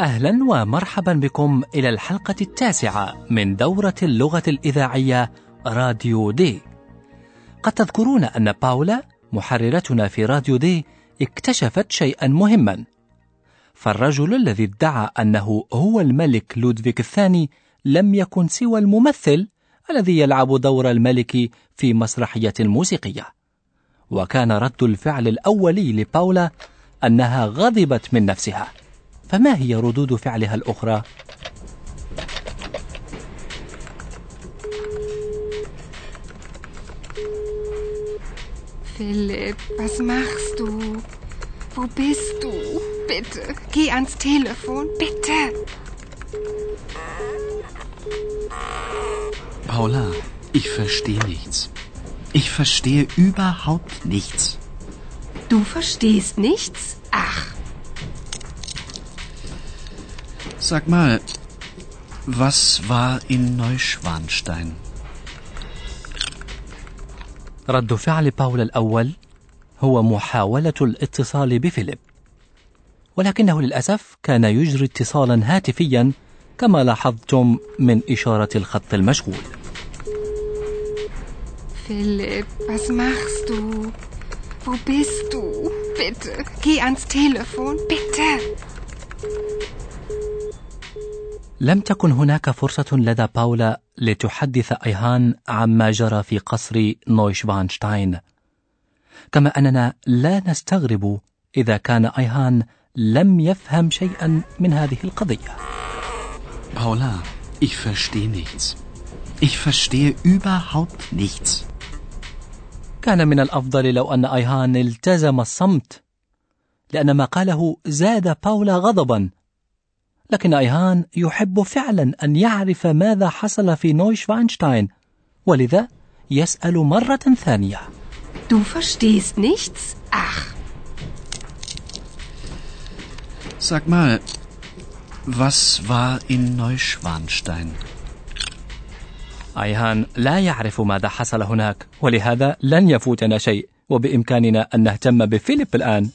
أهلا ومرحبا بكم إلى الحلقة 9 من دورة اللغة الإذاعية راديو دي. قد تذكرون أن باولا محررتنا في راديو دي اكتشفت شيئا مهما، فالرجل الذي ادعى أنه هو الملك لودفيك الثاني لم يكن سوى الممثل الذي يلعب دور الملك في مسرحية موسيقية. وكان رد الفعل الأولي لباولا أنها غضبت من نفسها، فما هي ردود فعلها الأخرى؟ Philipp, was machst du? Wo bist du? Bitte, geh ans Telefon, bitte. Paula, ich verstehe nichts. Ich verstehe überhaupt nichts. Du verstehst nichts? Ach. Sag mal, was war in Neuschwanstein? رد فعل باولا الأول هو محاولة الاتصال بفيليب، ولكنه للأسف كان يجري اتصالا هاتفيا كما لاحظتم من إشارة الخط المشغول. فيليب، was machst du? Wo bist du? Bitte, geh ans Telefon, bitte. لم تكن هناك فرصة لدى باولا لتحدث أيهان عما جرى في قصر نويشفانشتاين، كما أننا لا نستغرب إذا كان أيهان لم يفهم شيئا من هذه القضية. باولا، ich verstehe nichts. Ich verstehe überhaupt nichts. كان من الأفضل لو أن أيهان التزم الصمت، لأن ما قاله زاد باولا غضبا، لكن أيهان يحب فعلا أن يعرف ماذا حصل في نويشفانشتاين، ولذا يسأل مرة ثانية. Du verstehst nichts? Ach. Sag mal, was war in Neuschwanstein? أيهان لا يعرف ماذا حصل هناك، ولهذا لن يفوتنا شيء، وبإمكاننا أن نهتم بفيليب الآن.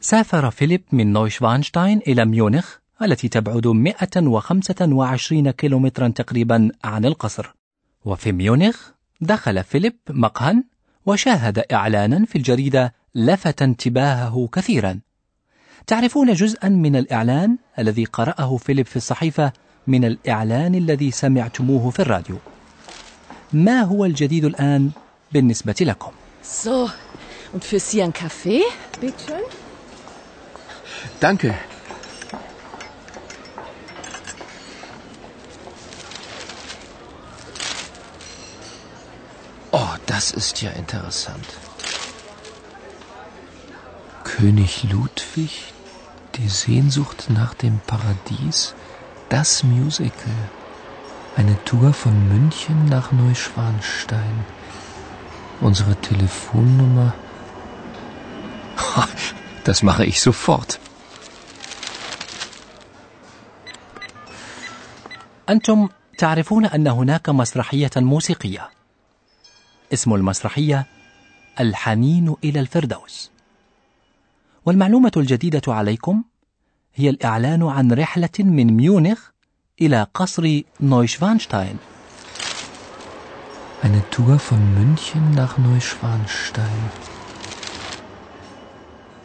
سافر فيليب من نويشفانشتاين إلى ميونخ التي تبعد 125 كيلومترا تقريبا عن القصر. وفي ميونخ دخل فيليب مقهى وشاهد إعلانا في الجريدة لفت انتباهه كثيرا. تعرفون جزءا من الإعلان الذي قرأه فيليب في الصحيفة من الإعلان الذي سمعتموه في الراديو. ما هو الجديد الآن بالنسبة لكم؟ So, und für Sie ein Kaffee? Bitte schön. Danke. Oh, das ist ja interessant. König Ludwig, die Sehnsucht nach dem Paradies, das Musical. Eine Tour von München nach Neuschwanstein. Unsere Telefonnummer. Das mache ich sofort. أنتم تعرفون أن هناك مسرحية موسيقية، اسم المسرحية الحنين إلى الفردوس، والمعلومة الجديدة عليكم هي الإعلان عن رحلة من ميونخ إلى قصر نويشفانشتاين. Eine Tour von München nach Neuschwanstein.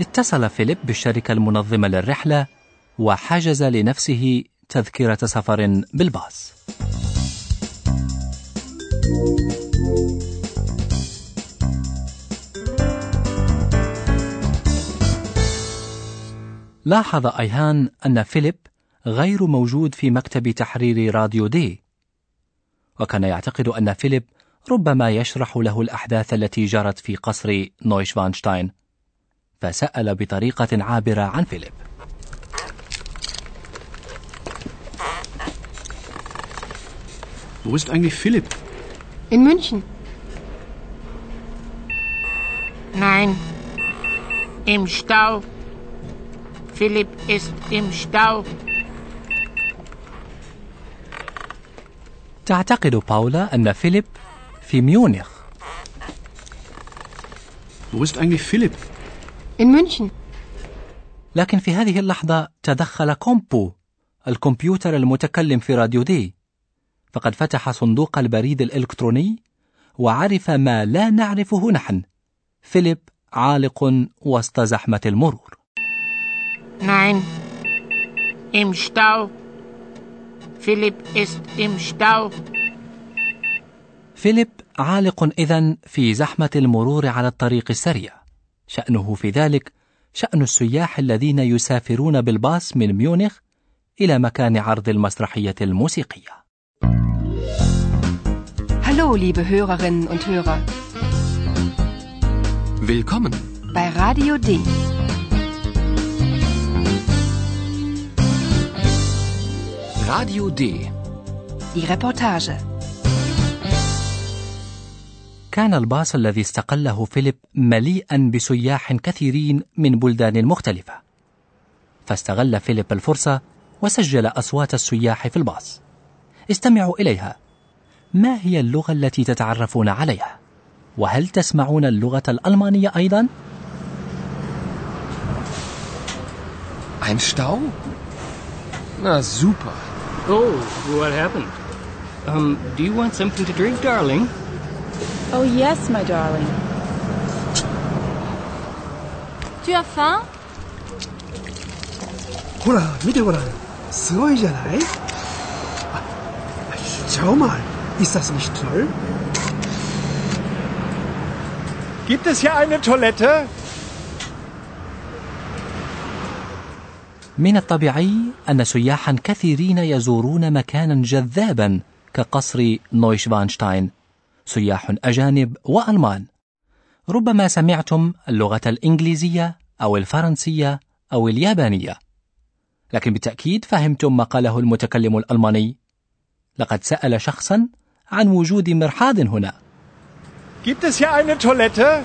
اتصل فيليب بالشركة المنظمة للرحلة وحجز لنفسه تذكرة سفر بالباص. لاحظ أيهان أن فيليب غير موجود في مكتب تحرير راديو دي، وكان يعتقد أن فيليب ربما يشرح له الأحداث التي جرت في قصر نويشوانشتاين. فسأل بطريقة عابرة عن فيليب. Wo ist eigentlich Philipp? In München. Nein, im Stau. Philipp ist im Stau. تعتقد باولا أن فيليب في ميونخ. Wo ist eigentlich Philipp? In München. لكن في هذه اللحظة تدخل كومبو، الكمبيوتر المتكلم في راديو دي، فقد فتح صندوق البريد الإلكتروني وعرف ما لا نعرفه نحن. فيليب عالق وسط زحمة المرور. Nein, im Stau. Philipp ist im Stau. فيليب عالق إذن في زحمة المرور على الطريق السريع. شأنه في ذلك شأن السياح الذين يسافرون بالباص من ميونخ إلى مكان عرض المسرحية الموسيقية. Hallo, liebe Hörerinnen und Hörer. Willkommen bei Radio D. Radio D. Die Reportage. كان الباص الذي استقله فيليب مليئا بسياح كثيرين من بلدان مختلفة. فاستغل فيليب الفرصة وسجل أصوات السياح في الباص. استمعوا إليها. ما هي اللغة التي تتعرفون عليها؟ وهل تسمعون اللغة الألمانية أيضا؟ Ein Stau? Na super. Oh, what happened? Do you want something to drink, darling? Oh yes, my darling. Tu as faim? Hora, mite hora. Sugoi janai? Schau mal. Ist das nicht toll? Gibt es hier eine Toilette? من الطبيعي أن سياحا كثيرين يزورون مكانا جذابا كقصر نويشوانشتاين، سياح أجانب وألمان. ربما سمعتم اللغة الإنجليزية أو الفرنسية أو اليابانية، لكن بالتأكيد فهمتم ما قاله المتكلم الألماني. لقد سأل شخصا عن وجود مرحاض هنا. Gibt es hier eine Toilette?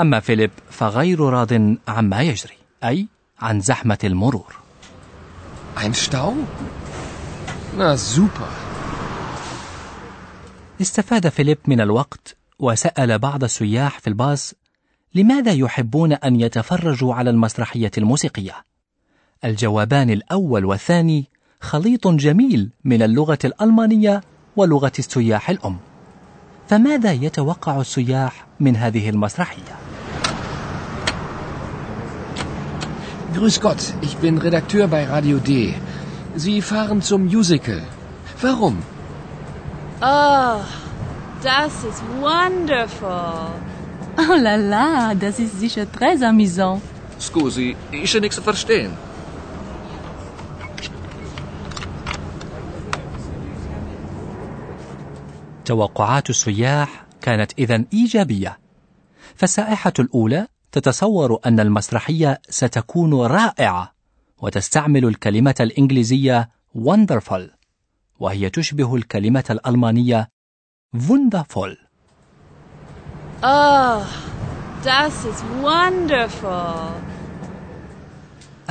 أما فيليب فغير راض عما يجري، أي عن زحمة المرور. Ein Stau? Na super. استفاد فيليب من الوقت وسأل بعض السياح في الباص لماذا يحبون أن يتفرجوا على المسرحية الموسيقية. الجوابان الأول والثاني خليط جميل من اللغة الألمانية ولغة السياح الأم. فماذا يتوقع السياح من هذه المسرحية؟ Grüß Gott, ich bin Redakteur bei Radio D. Sie fahren zum Musical. Warum? Oh, das ist wonderful. Oh la la, das ist sicher très amusant. Scusi, ich kann nichts verstehen. توقعات السياح كانت إذن إيجابية. فالسائحة الأولى تتصور أن المسرحية ستكون رائعة، وتستعمل الكلمة الإنجليزية wonderful، وهي تشبه الكلمة الألمانية wundervoll. Oh, das ist wonderful.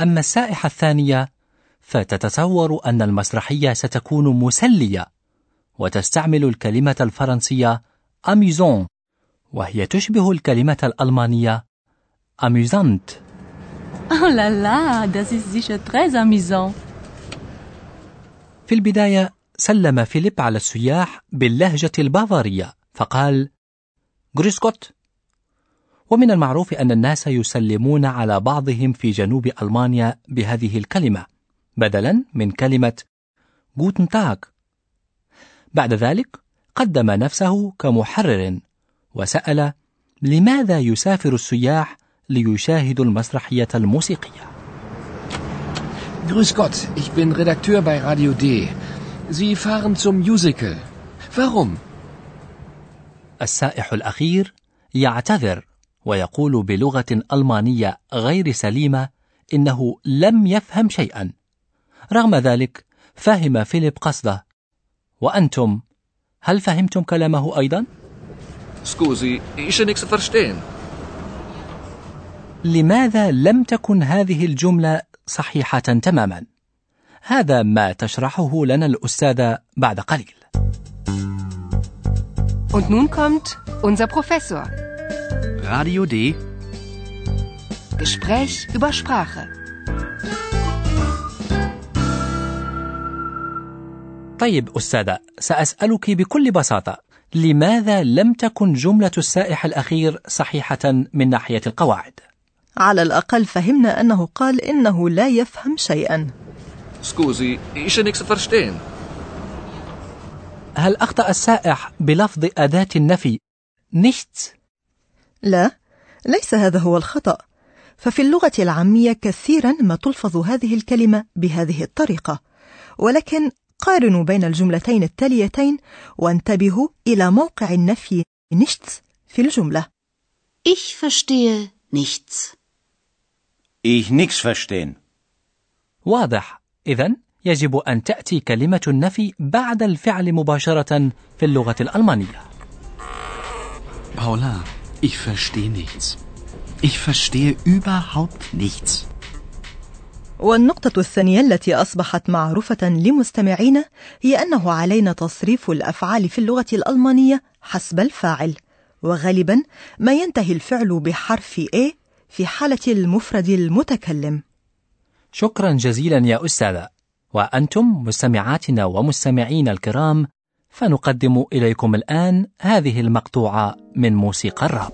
أما السائحة الثانية فتتصور أن المسرحية ستكون مسلية، وتستعمل الكلمة الفرنسية amusant، وهي تشبه الكلمة الألمانية amusant. Oh la la, das ist sicher très amusant. في البداية سلم فيليب على السياح باللهجة البافارية فقال Grüß Gott. ومن المعروف أن الناس يسلمون على بعضهم في جنوب ألمانيا بهذه الكلمة بدلا من كلمة Guten Tag. بعد ذلك قدم نفسه كمحرر وسأل لماذا يسافر السياح ليشاهدوا المسرحية الموسيقية. Grüß Gott, ich bin Redakteur bei Radio D. Sie fahren zum Musical. Warum? السائح الأخير يعتذر ويقول بلغة ألمانية غير سليمة إنه لم يفهم شيئا. رغم ذلك فهم فيليب قصده. وأنتم هل فهمتم كلامه أيضا؟ سكوزي، إيش نيكس فرشتين. لماذا لم تكن هذه الجملة صحيحة تماما؟ هذا ما تشرحه لنا الأستاذة بعد قليل. Und nun kommt unser Professor. Radio D. Gespräch über Sprache. طيب أستاذة، سأسألك بكل بساطة، لماذا لم تكن جملة السائح الأخير صحيحة من ناحية القواعد؟ على الأقل فهمنا أنه قال إنه لا يفهم شيئا. سكوزي، إيش نيكس فرشتين. هل أخطأ السائح بلفظ أداة النفي nicht؟ لا، ليس هذا هو الخطأ، ففي اللغة العامية كثيرا ما تلفظ هذه الكلمة بهذه الطريقة، ولكن قارنوا بين الجملتين التاليتين وانتبهوا إلى موقع النفي nichts في الجملة. Ich verstehe nichts. Ich nichts verstehen. واضح، إذن يجب أن تأتي كلمة النفي بعد الفعل مباشرة في اللغة الألمانية. باولا، ich verstehe nichts. Ich verstehe überhaupt nichts. والنقطة الثانية التي أصبحت معروفة لمستمعينا هي أنه علينا تصريف الأفعال في اللغة الألمانية حسب الفاعل، وغالبا ما ينتهي الفعل بحرف A في حالة المفرد المتكلم. شكرا جزيلا يا أستاذة. وأنتم مستمعاتنا ومستمعين الكرام، فنقدم إليكم الآن هذه المقطوعة من موسيقى الراب.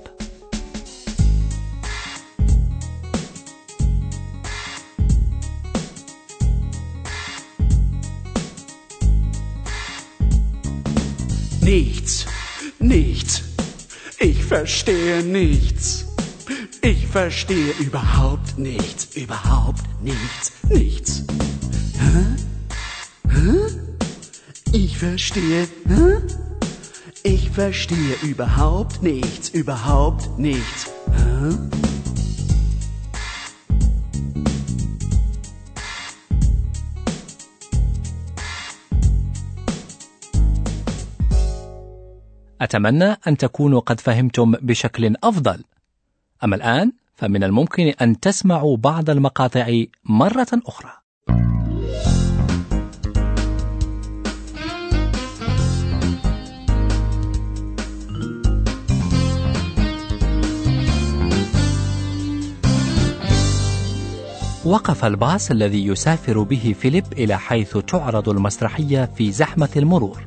Nichts, nichts, ich verstehe nichts. Ich verstehe überhaupt nichts, nichts. Ich verstehe, ich verstehe überhaupt nichts. أتمنى أن تكونوا قد فهمتم بشكل أفضل. أما الآن فمن الممكن أن تسمعوا بعض المقاطع مرة أخرى. وقف الباص الذي يسافر به فيليب إلى حيث تعرض المسرحية في زحمة المرور،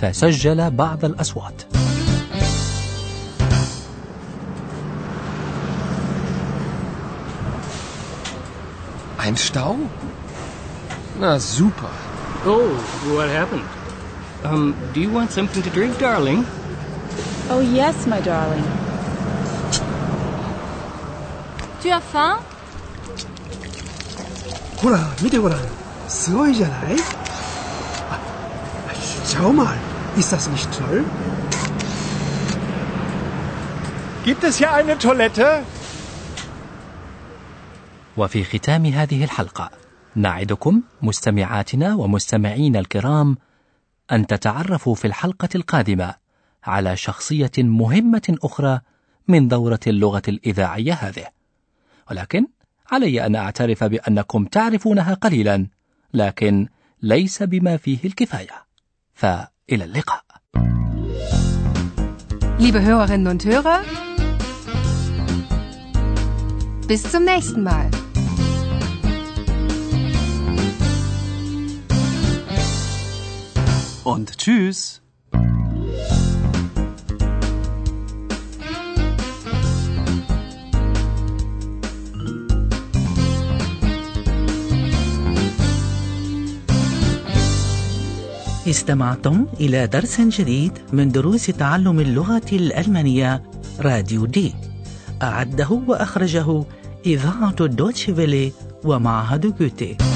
فسجل بعض الأصوات. Ein Stau? Na super. Oh, what happened? Do you want something to drink, darling? Oh yes, my darling. Tu as faim? ほら、見てごらん。すごいじゃない？ Schau mal, ist das nicht toll? Gibt es hier eine Toilette? وفي ختام هذه الحلقة نعدكم مستمعاتنا ومستمعين الكرام أن تتعرفوا في الحلقة القادمة على شخصية مهمة أخرى من دورة اللغة الإذاعية هذه، ولكن علي أن أعترف بأنكم تعرفونها قليلا، لكن ليس بما فيه الكفاية. فإلى اللقاء. Liebe Hörerinnen und Hörer, bis zum nächsten Mal. Und tschüss. استمعتم إلى درس جديد من دروس تعلم اللغة الألمانية راديو دي، أعده وأخرجه إذاعة دوتشي فيلي ومعهد جوته.